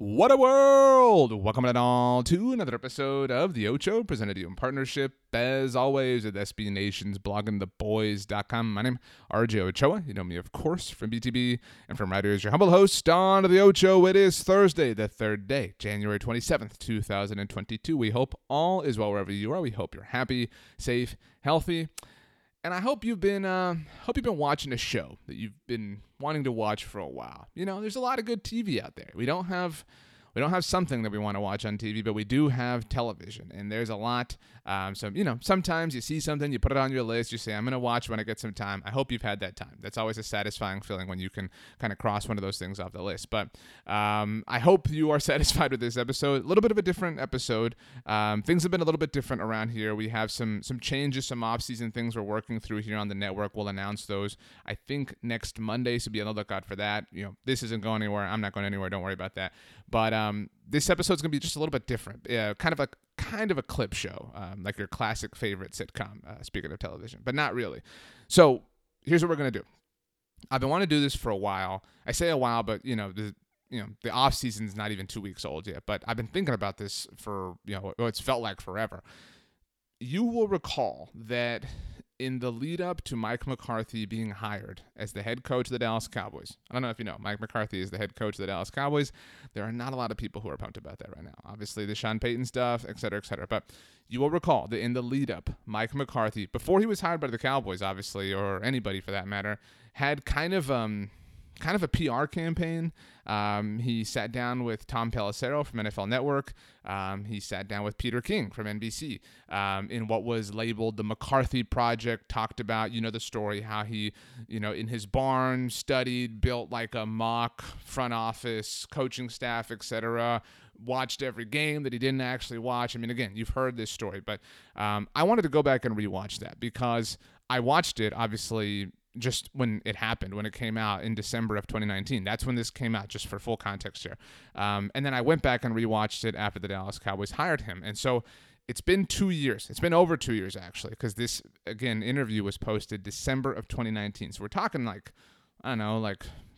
What a world! Welcome all to another episode of The Ocho, presented to you in partnership, as always, with SB Nation's bloggingtheboys.com. My name is R.J. Ochoa. You know me, of course, from BTB and from right here as your humble host on The Ocho. It is Thursday, the third day, January 27th, 2022. We hope all is well wherever you are. We hope you're happy, safe, healthy. And I hope you've been watching a show that you've been wanting to watch for a while. You know, there's a lot of good TV out there. We don't have something that we want to watch on TV, but we do have television, and there's a lot. So, you know, sometimes you see something, you put it on your list, you say, I'm going to watch when I get some time. I hope you've had that time. That's always a satisfying feeling when you can kind of cross one of those things off the list. But I hope you are satisfied with this episode. A little bit of a different episode. Things have been a little bit different around here. We have some changes, some off-season things we're working through here on the network. We'll announce those, I think, next Monday, so be on the lookout for that. You know, this isn't going anywhere. I'm not going anywhere. Don't worry about that. But this episode's going to be just a little bit different, kind of a clip show, like your classic favorite sitcom, speaking of television, but not really. So here's what we're going to do. I've been wanting to do this for a while. I say a while, but, the off season's not even 2 weeks old yet, but I've been thinking about this for, it's felt like forever. You will recall that in the lead up to Mike McCarthy being hired as the head coach of the Dallas Cowboys. I don't know if you know, Mike McCarthy is the head coach of the Dallas Cowboys. There are not a lot of people who are pumped about that right now. Obviously, the Sean Payton stuff, et cetera, et cetera. But you will recall that in the lead up, Mike McCarthy, before he was hired by the Cowboys, obviously, or anybody for that matter, had kind of a PR campaign. He sat down with Tom Pelissero from NFL Network. He sat down with Peter King from NBC in what was labeled the McCarthy Project, talked about, the story, how he, in his barn studied, built like a mock front office, coaching staff, etc., watched every game that he didn't actually watch. I mean, again, you've heard this story, but I wanted to go back and rewatch that because I watched it, obviously, just when it happened, when it came out in December of 2019. That's when this came out, just for full context here. And then I went back and rewatched it after the Dallas Cowboys hired him. And so it's been 2 years. It's been over 2 years, actually, because this, again, interview was posted December of 2019. So we're talking like,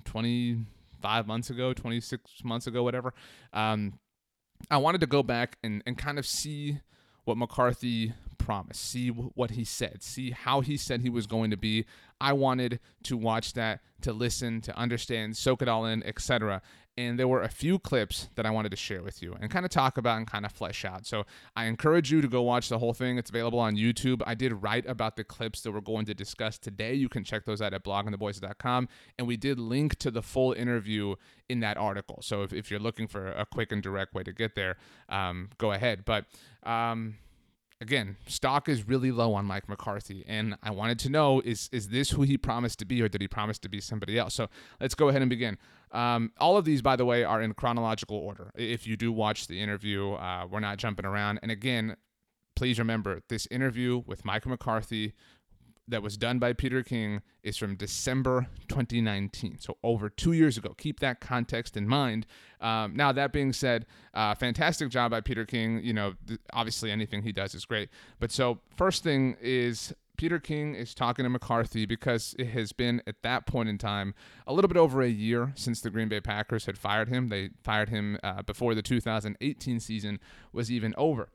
25 months ago, 26 months ago, whatever. I wanted to go back and kind of see what McCarthy promised, see what he said, see how he said he was going to be. I wanted to watch that, to listen, to understand, soak it all in, etc. And there were a few clips that I wanted to share with you and kind of talk about and kind of flesh out. So I encourage you to go watch the whole thing. It's available on YouTube. I did write about the clips that we're going to discuss today. You can check those out at bloggingtheboys.com. And we did link to the full interview in that article. So if you're looking for a quick and direct way to get there, go ahead. But again, stock is really low on Mike McCarthy, and I wanted to know, is this who he promised to be, or did he promise to be somebody else? So let's go ahead and begin. All of these, by the way, are in chronological order. If you do watch the interview, we're not jumping around. And again, please remember, this interview with Mike McCarthy that was done by Peter King is from December 2019, so over 2 years ago. Keep that context in mind. Now, that being said, fantastic job by Peter King. Obviously anything he does is great. But so first thing is Peter King is talking to McCarthy because it has been, at that point in time, a little bit over a year since the Green Bay Packers had fired him. They fired him before the 2018 season was even over.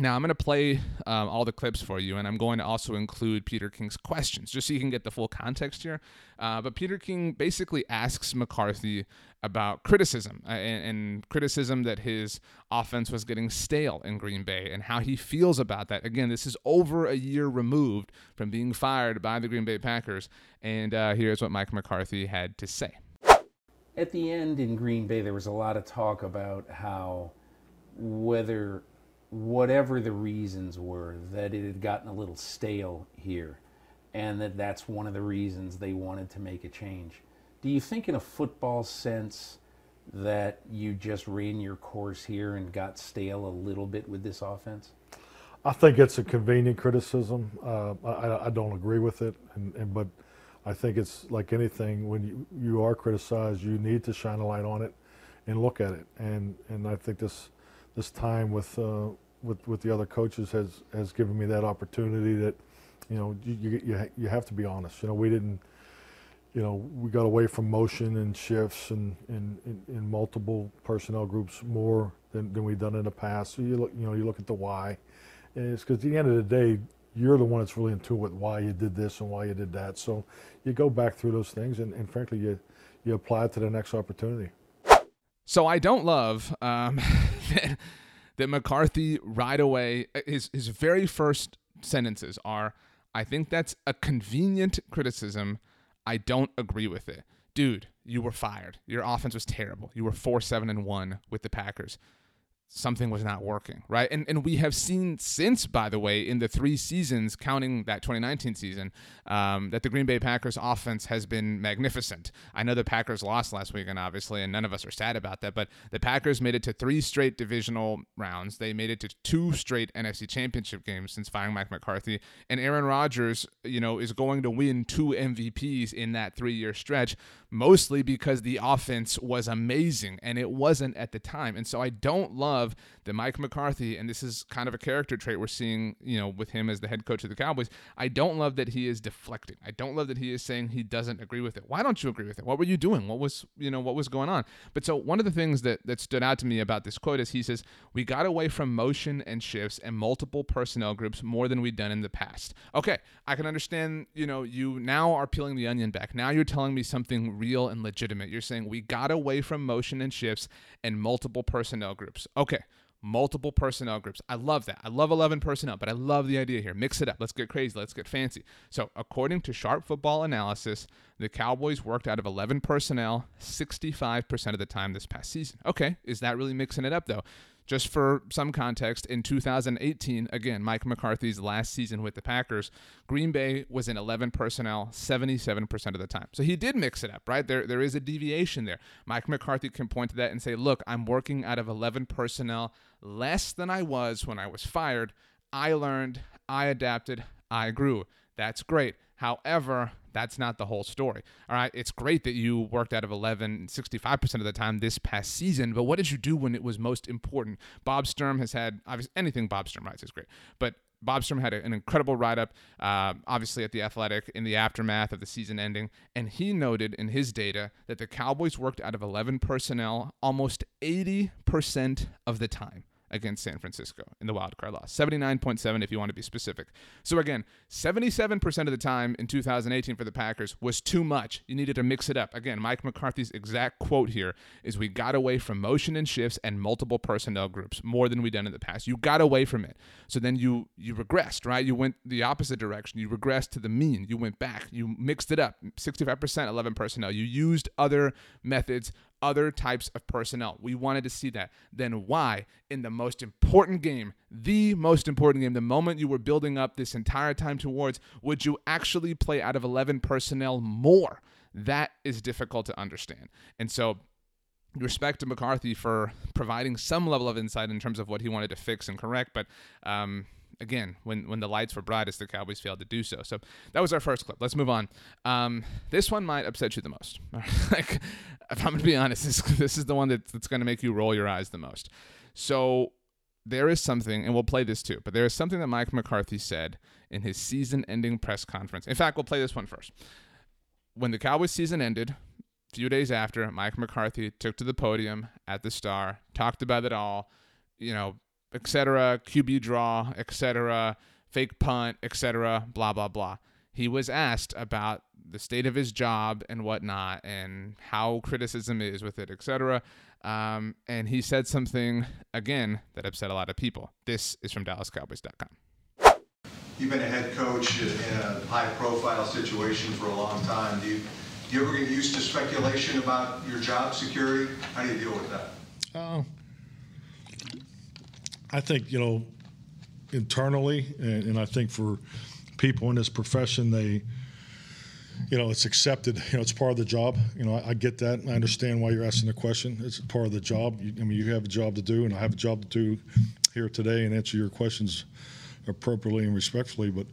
Now, I'm going to play all the clips for you, and I'm going to also include Peter King's questions, just so you can get the full context here. But Peter King basically asks McCarthy about criticism, and criticism that his offense was getting stale in Green Bay and how he feels about that. Again, this is over a year removed from being fired by the Green Bay Packers, and here's what Mike McCarthy had to say. At the end in Green Bay, there was a lot of talk about how whether whatever the reasons were, that it had gotten a little stale here, and that's one of the reasons they wanted to make a change. Do you think in a football sense that you just ran your course here and got stale a little bit with this offense? I think it's a convenient criticism. I don't agree with it, but I think it's like anything. When you are criticized, you need to shine a light on it and look at it, and I think this time with the other coaches has given me that opportunity that, you know, you have to be honest. You know, we didn't, you know, we got away from motion and shifts and multiple personnel groups more than we've done in the past. So you look at the why, and it's because at the end of the day, you're the one that's really in tune with why you did this and why you did that. So you go back through those things and frankly you apply it to the next opportunity. So I don't love that McCarthy right away, his very first sentences are, I think that's a convenient criticism. I don't agree with it. Dude, you were fired. Your offense was terrible. You were 4-7-1 with the Packers. Something was not working, right? And we have seen since, by the way, in the three seasons, counting that 2019 season, that the Green Bay Packers offense has been magnificent. I know the Packers lost last weekend, obviously, and none of us are sad about that, but the Packers made it to 3 straight divisional rounds. They made it to 2 straight NFC championship games since firing Mike McCarthy, and Aaron Rodgers, you know, is going to win 2 MVPs in that 3-year stretch, mostly because the offense was amazing, and it wasn't at the time. And so I don't love that Mike McCarthy, and this is kind of a character trait we're seeing, you know, with him as the head coach of the Cowboys, I don't love that he is deflecting. I don't love that he is saying he doesn't agree with it. Why don't you agree with it? What were you doing? What was going on? But so one of the things that stood out to me about this quote is he says, we got away from motion and shifts and multiple personnel groups more than we'd done in the past. Okay, I can understand, you know, you now are peeling the onion back. Now you're telling me something real and legitimate. You're saying we got away from motion and shifts and multiple personnel groups. Okay, multiple personnel groups. I love that. I love 11 personnel, but I love the idea here. Mix it up. Let's get crazy. Let's get fancy. So according to Sharp Football Analysis, the Cowboys worked out of 11 personnel 65% of the time this past season. Okay, is that really mixing it up though? Just for some context, in 2018, again, Mike McCarthy's last season with the Packers, Green Bay was in 11 personnel 77% of the time. So he did mix it up, right? There is a deviation there. Mike McCarthy can point to that and say, look, I'm working out of 11 personnel less than I was when I was fired. I learned, I adapted, I grew. That's great. However, that's not the whole story. All right, it's great that you worked out of 11 65% of the time this past season, but what did you do when it was most important? Bob Sturm has had, obviously, anything Bob Sturm writes is great, but Bob Sturm had an incredible write-up, obviously, at The Athletic in the aftermath of the season ending, and he noted in his data that the Cowboys worked out of 11 personnel almost 80% of the time against San Francisco in the wild card loss, 79.7 if you want to be specific. So again, 77% of the time in 2018 for the Packers was too much. You needed to mix it up. Again, Mike McCarthy's exact quote here is, we got away from motion and shifts and multiple personnel groups more than we've done in the past. You got away from it. So then you regressed, right? You went the opposite direction. You regressed to the mean. You went back. You mixed it up. 65%, 11 personnel. You used other methods, other types of personnel. We wanted to see that. Then why, in the most important game, the moment you were building up this entire time towards, would you actually play out of 11 personnel more? That is difficult to understand. And so respect to McCarthy for providing some level of insight in terms of what he wanted to fix and correct. But, again, when the lights were brightest, the Cowboys failed to do so. So that was our first clip. Let's move on. This one might upset you the most. Like, if I'm going to be honest, this is the one that's going to make you roll your eyes the most. So there is something, and we'll play this too, but there is something that Mike McCarthy said in his season-ending press conference. In fact, we'll play this one first. When the Cowboys season ended, a few days after, Mike McCarthy took to the podium at the Star, talked about it all, you know, et cetera, QB draw, et cetera, fake punt, et cetera, blah, blah, blah. He was asked about the state of his job and whatnot and how criticism is with it, et cetera. And he said something, again, that upset a lot of people. This is from DallasCowboys.com. You've been a head coach in a high-profile situation for a long time. Do you ever get used to speculation about your job security? How do you deal with that? I think, you know, internally, and I think for people in this profession, they, you know, it's accepted. You know, it's part of the job. You know, I get that. I understand why you're asking the question. It's part of the job. I mean, you have a job to do, and I have a job to do here today and answer your questions appropriately and respectfully. But,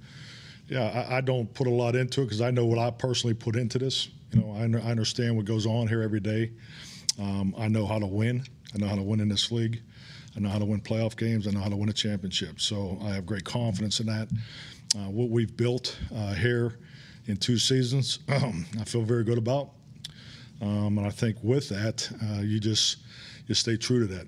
yeah, I don't put a lot into it because I know what I personally put into this. You know, I understand what goes on here every day. I know how to win. I know how to win in this league. I know how to win playoff games. I know how to win a championship. So I have great confidence in that. What we've built here in 2 seasons, I feel very good about. And I think with that, you stay true to that.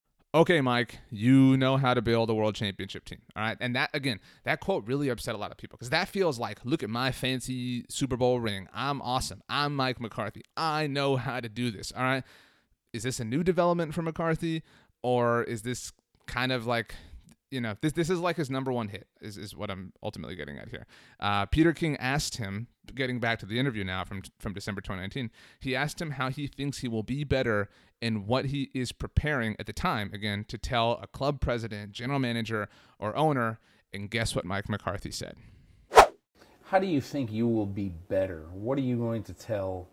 Okay, Mike, you know how to build a world championship team, all right? And that, again, that quote really upset a lot of people because that feels like, look at my fancy Super Bowl ring. I'm awesome. I'm Mike McCarthy. I know how to do this, all right? Is this a new development for McCarthy, or is this kind of like, you know, this is like his number one hit is what I'm ultimately getting at here. Peter King asked him, getting back to the interview now from December 2019, he asked him how he thinks he will be better and what he is preparing at the time, again, to tell a club president, general manager, or owner, and guess what Mike McCarthy said? How do you think you will be better? What are you going to tell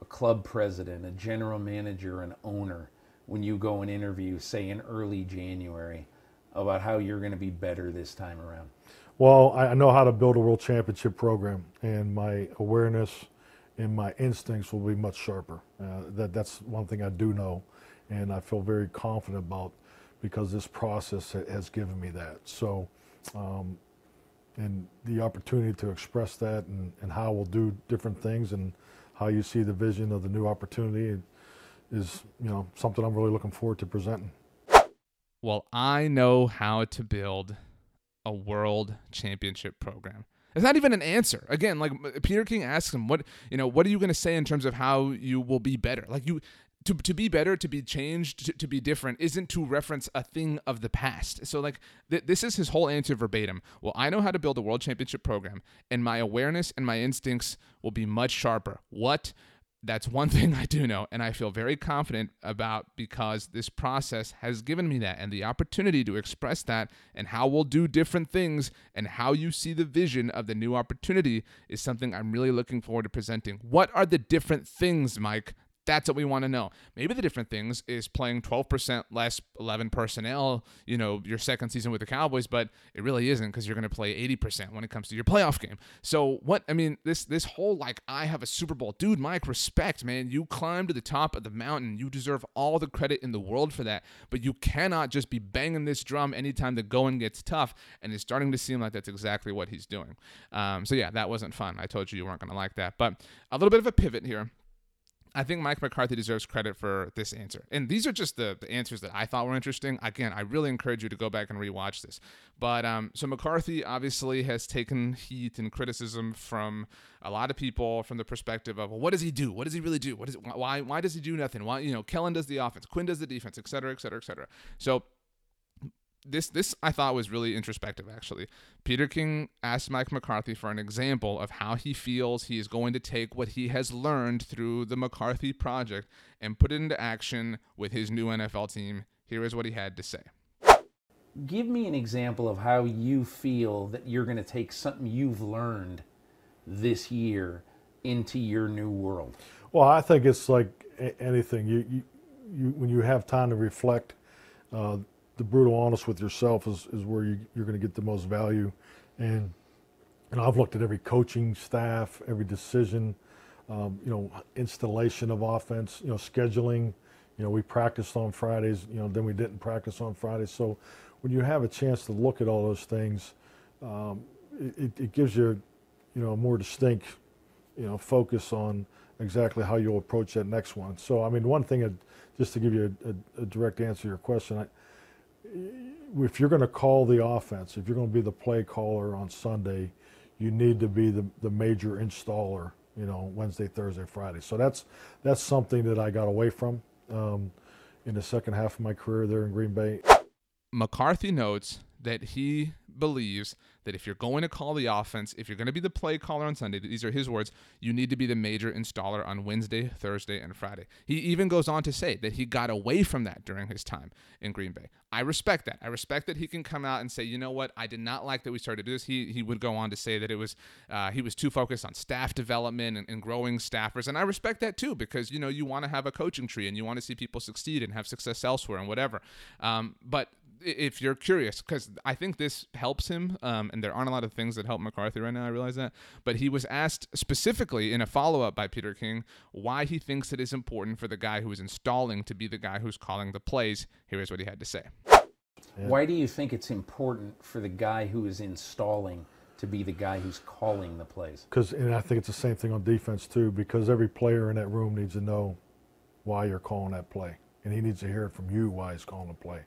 a club president, a general manager, an owner when you go and interview, say, in early January, about how you're going to be better this time around? Well, I know how to build a world championship program, and my awareness and my instincts will be much sharper. That's one thing I do know, and I feel very confident about because this process has given me that. So, and the opportunity to express that and how we'll do different things and how you see the vision of the new opportunity is, you know, something I'm really looking forward to presenting. Well, I know how to build a world championship program. It's not even an answer. Again, like Peter King asks him, what are you going to say in terms of how you will be better? Like to be better, to be changed, to be different isn't to reference a thing of the past. So like this is his whole answer verbatim. Well, I know how to build a world championship program, and my awareness and my instincts will be much sharper. What? That's one thing I do know, and I feel very confident about because this process has given me that and the opportunity to express that, and how we'll do different things and how you see the vision of the new opportunity is something I'm really looking forward to presenting. What are the different things, Mike, That's what we want to know. Maybe the different things is playing 12% less 11 personnel, you know, your second season with the Cowboys, but it really isn't because you're going to play 80% when it comes to your playoff game. So what, I mean, this whole, like, I have a Super Bowl. Dude, Mike, respect, man. You climbed to the top of the mountain. You deserve all the credit in the world for that, but you cannot just be banging this drum anytime the going gets tough, and it's starting to seem like that's exactly what he's doing. So yeah, that wasn't fun. I told you you weren't going to like that, but a little bit of a pivot here. I think Mike McCarthy deserves credit for this answer. And these are just the answers that I thought were interesting. Again, I really encourage you to go back and rewatch this. But so McCarthy obviously has taken heat and criticism from a lot of people from the perspective of, well, what does he do? What does he really do? What is it? Why does he do nothing? Why, you know, Kellen does the offense, Quinn does the defense, et cetera, et cetera, et cetera. So This I thought was really introspective, actually. Peter King asked Mike McCarthy for an example of how he feels he is going to take what he has learned through the McCarthy Project and put it into action with his new NFL team. Here is what he had to say. Give me an example of how you feel that you're going to take something you've learned this year into your new world. Well, I think it's like anything. You when you have time to reflect, the brutal honest with yourself is where you're going to get the most value. And I've looked at every coaching staff, every decision, you know, installation of offense, you know, scheduling, you know, we practiced on Fridays, you know, then we didn't practice on Fridays. So when you have a chance to look at all those things, it gives you, you know, a more distinct, you know, focus on exactly how you'll approach that next one. So, I mean, one thing, just to give you a direct answer to your question, if you're going to call the offense, if you're going to be the play caller on Sunday, you need to be the major installer, you know, Wednesday, Thursday, Friday. So that's something that I got away from in the second half of my career there in Green Bay. McCarthy notes that he believes that if you're going to call the offense, if you're going to be the play caller on Sunday, these are his words, you need to be the major installer on Wednesday, Thursday, and Friday. He even goes on to say that he got away from that during his time in Green Bay. I respect that. I respect that he can come out and say, you know what, I did not like that we started to do this. He would go on to say that it was he was too focused on staff development and growing staffers, and I respect that too, because, you know, you want to have a coaching tree and you want to see people succeed and have success elsewhere and whatever. But if you're curious, because I think this helps him, and there aren't a lot of things that help McCarthy right now, I realize that, but he was asked specifically in a follow-up by Peter King why he thinks it is important for the guy who is installing to be the guy who's calling the plays. Here is what he had to say. Why do you think it's important for the guy who is installing to be the guy who's calling the plays? And I think it's the same thing on defense too, because every player in that room needs to know why you're calling that play, and he needs to hear it from you why he's calling the play.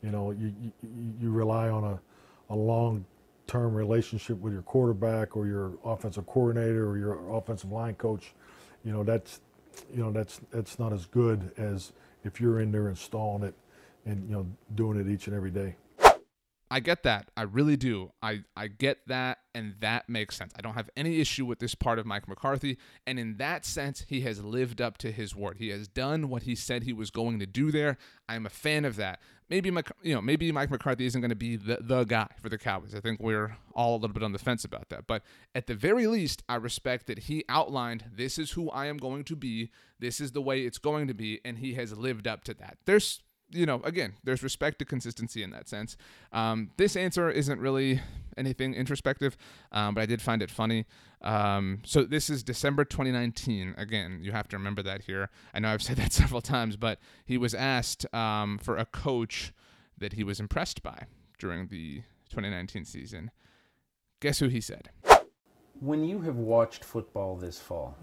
You know, you rely on a long-term relationship with your quarterback or your offensive coordinator or your offensive line coach. You know, that's not as good as if you're in there installing it and, you know, doing it each and every day. I get that. I really do. I get that, and that makes sense. I don't have any issue with this part of Mike McCarthy, and in that sense, he has lived up to his word. He has done what he said he was going to do there. I'm a fan of that. Maybe Mike McCarthy isn't going to be the guy for the Cowboys. I think we're all a little bit on the fence about that. But at the very least, I respect that he outlined, this is who I am going to be, this is the way it's going to be, and he has lived up to that. There's, you know, again, there's respect to consistency in that sense. This answer isn't really anything introspective, but I did find it funny. So this is December 2019. Again, you have to remember that here. I know I've said that several times, but he was asked for a coach that he was impressed by during the 2019 season. Guess who he said? When you have watched football this fall,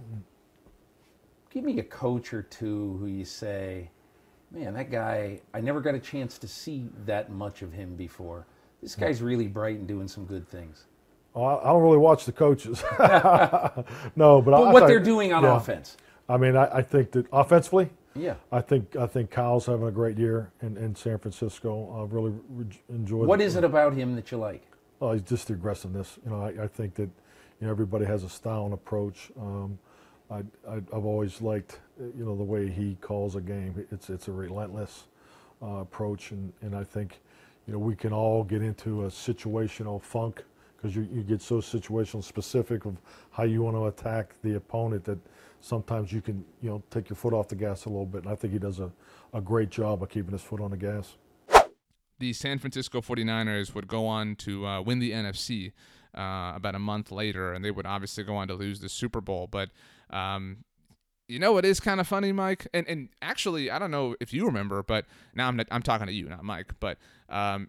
give me a coach or two who you say, man, that guy, I never got a chance to see that much of him before. This guy's really bright and doing some good things. Oh, I don't really watch the coaches. No, but what they're doing on offense. I mean, I think that offensively, yeah, I think Kyle's having a great year in San Francisco. I really enjoyed. What is it about him that you like? Oh, he's just the aggressiveness. You know, I think that, you know, everybody has a style and approach. I've always liked, you know, the way he calls a game. It's a relentless approach, and I think, you know, we can all get into a situational funk because you get so situational specific of how you want to attack the opponent that sometimes you can, you know, take your foot off the gas a little bit. And I think he does a great job of keeping his foot on the gas. The San Francisco 49ers would go on to win the NFC about a month later, and they would obviously go on to lose the Super Bowl. But you know, it is kind of funny, Mike. And actually, I don't know if you remember, but now I'm talking to you, not Mike. But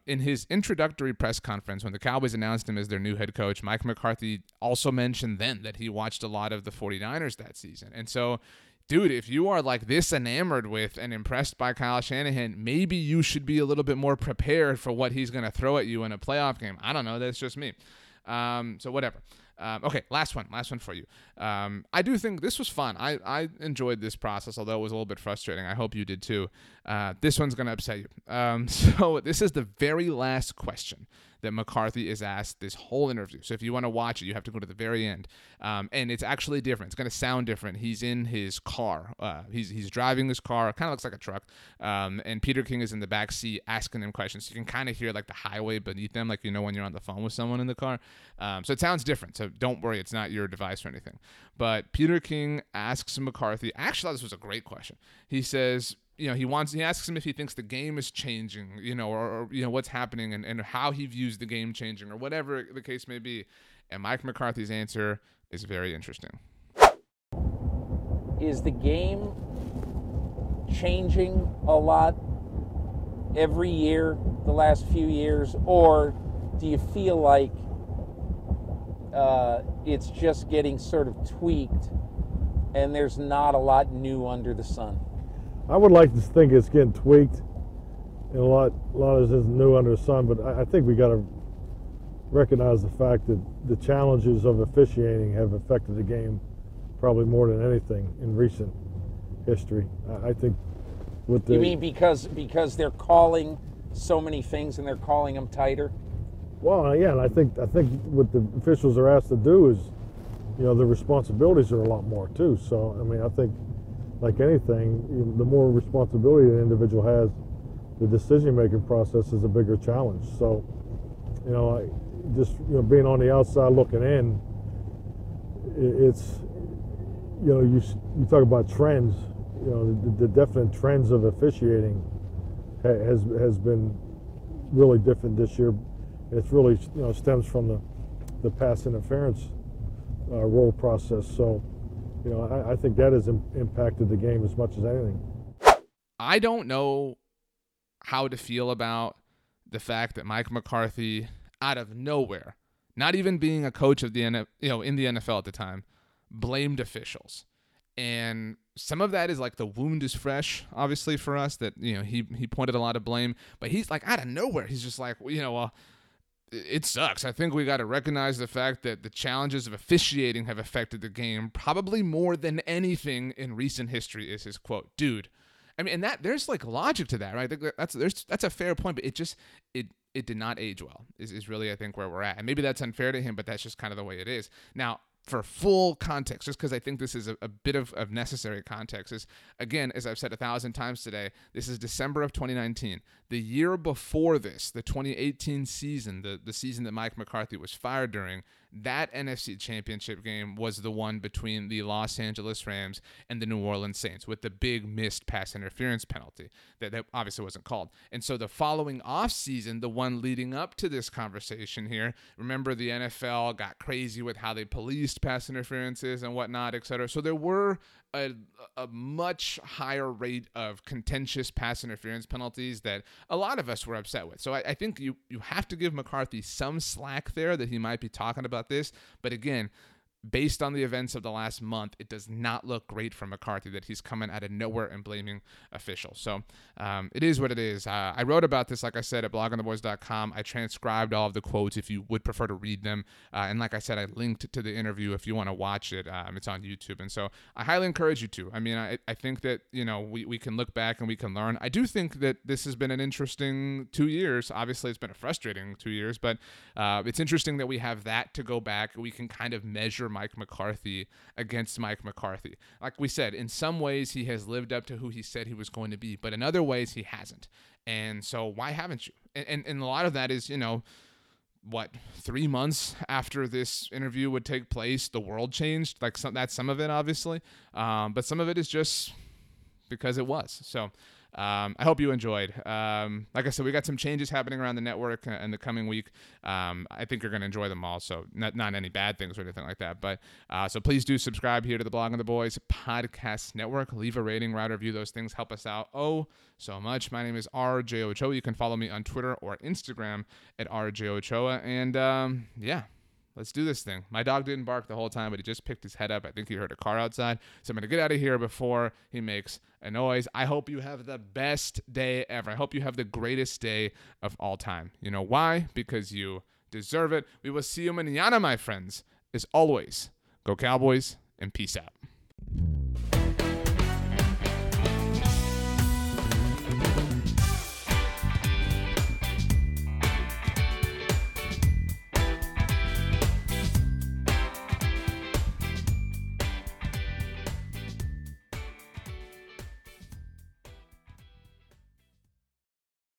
in his introductory press conference, when the Cowboys announced him as their new head coach, Mike McCarthy also mentioned then that he watched a lot of the 49ers that season. And so, dude, if you are like this enamored with and impressed by Kyle Shanahan, maybe you should be a little bit more prepared for what he's going to throw at you in a playoff game. I don't know. That's just me. So whatever. Okay, last one for you. I do think this was fun. I enjoyed this process, although it was a little bit frustrating. I hope you did too. This one's going to upset you. So this is the very last question that McCarthy is asked this whole interview. So if you want to watch it, you have to go to the very end. And it's actually different. It's going to sound different. He's in his car. He's driving his car. It kind of looks like a truck. And Peter King is in the back seat asking him questions. So you can kind of hear like the highway beneath them, like, you know, when you're on the phone with someone in the car. So it sounds different. So don't worry. It's not your device or anything. But Peter King asks McCarthy, actually, this was a great question. He says, you know, he asks him if he thinks the game is changing, you know, or you know, what's happening and how he views the game changing or whatever the case may be. And Mike McCarthy's answer is very interesting. Is the game changing a lot every year, the last few years, or do you feel like it's just getting sort of tweaked and there's not a lot new under the sun? I would like to think it's getting tweaked, and a lot of this is new under the sun, but I think we got to recognize the fact that the challenges of officiating have affected the game probably more than anything in recent history. I think with the... You mean because they're calling so many things and they're calling them tighter? Well, yeah, and I think what the officials are asked to do is, you know, the responsibilities are a lot more too. So, I mean, I think, like anything, the more responsibility an individual has, the decision-making process is a bigger challenge. So, you know, being on the outside looking in, it's, you know, you talk about trends, you know, the definite trends of officiating has been really different this year. It's really, you know, stems from the pass interference rule process. So, you know, I think that has impacted the game as much as anything. I don't know how to feel about the fact that Mike McCarthy, out of nowhere, not even being a coach of in the NFL at the time, blamed officials. And some of that is like the wound is fresh, obviously, for us, that, you know, he pointed a lot of blame. But he's like, out of nowhere, he's just like, you know, it sucks. I think we got to recognize the fact that the challenges of officiating have affected the game probably more than anything in recent history, is his quote. Dude, I mean, and that there's like logic to that, right? That's a fair point, but it just it did not age well is really, I think, where we're at. And maybe that's unfair to him, but that's just kind of the way it is. Now, for full context, just because I think this is a bit of necessary context, is, again, as I've said 1,000 times today, this is December of 2019. The year before this, the 2018 season, the season that Mike McCarthy was fired during, that NFC Championship game was the one between the Los Angeles Rams and the New Orleans Saints, with the big missed pass interference penalty that obviously wasn't called. And so the following offseason, the one leading up to this conversation here, remember the NFL got crazy with how they policed pass interferences and whatnot, etc. So there were a much higher rate of contentious pass interference penalties that a lot of us were upset with. So I think you have to give McCarthy some slack there that he might be talking about this. But again, based on the events of the last month, it does not look great for McCarthy that he's coming out of nowhere and blaming officials. So it is what it is. I wrote about this, like I said, at bloggingtheboys.com. I transcribed all of the quotes if you would prefer to read them. And like I said, I linked to the interview if you want to watch it. It's on YouTube. And so I highly encourage you to. I mean, I think that, you know, we can look back and we can learn. I do think that this has been an interesting 2 years. Obviously, it's been a frustrating 2 years, but it's interesting that we have that to go back. We can kind of measure Mike McCarthy against Mike McCarthy. Like we said, in some ways he has lived up to who he said he was going to be, but in other ways he hasn't. And so why haven't you? And a lot of that is, you know, what, 3 months after this interview would take place, the world changed. Like, that's some of it, obviously. But some of it is just because it was. So I hope you enjoyed. Like I said, we got some changes happening around the network in the coming week. I think you're going to enjoy them all. So not any bad things or anything like that. But so please do subscribe here to the Blog of the Boys Podcast Network. Leave a rating, write a review. Those things help us out. Oh, so much. My name is R.J. Ochoa. You can follow me on Twitter or Instagram at R.J. Ochoa. And yeah. Let's do this thing. My dog didn't bark the whole time, but he just picked his head up. I think he heard a car outside. So I'm going to get out of here before he makes a noise. I hope you have the best day ever. I hope you have the greatest day of all time. You know why? Because you deserve it. We will see you mañana, my friends. As always, go Cowboys and peace out.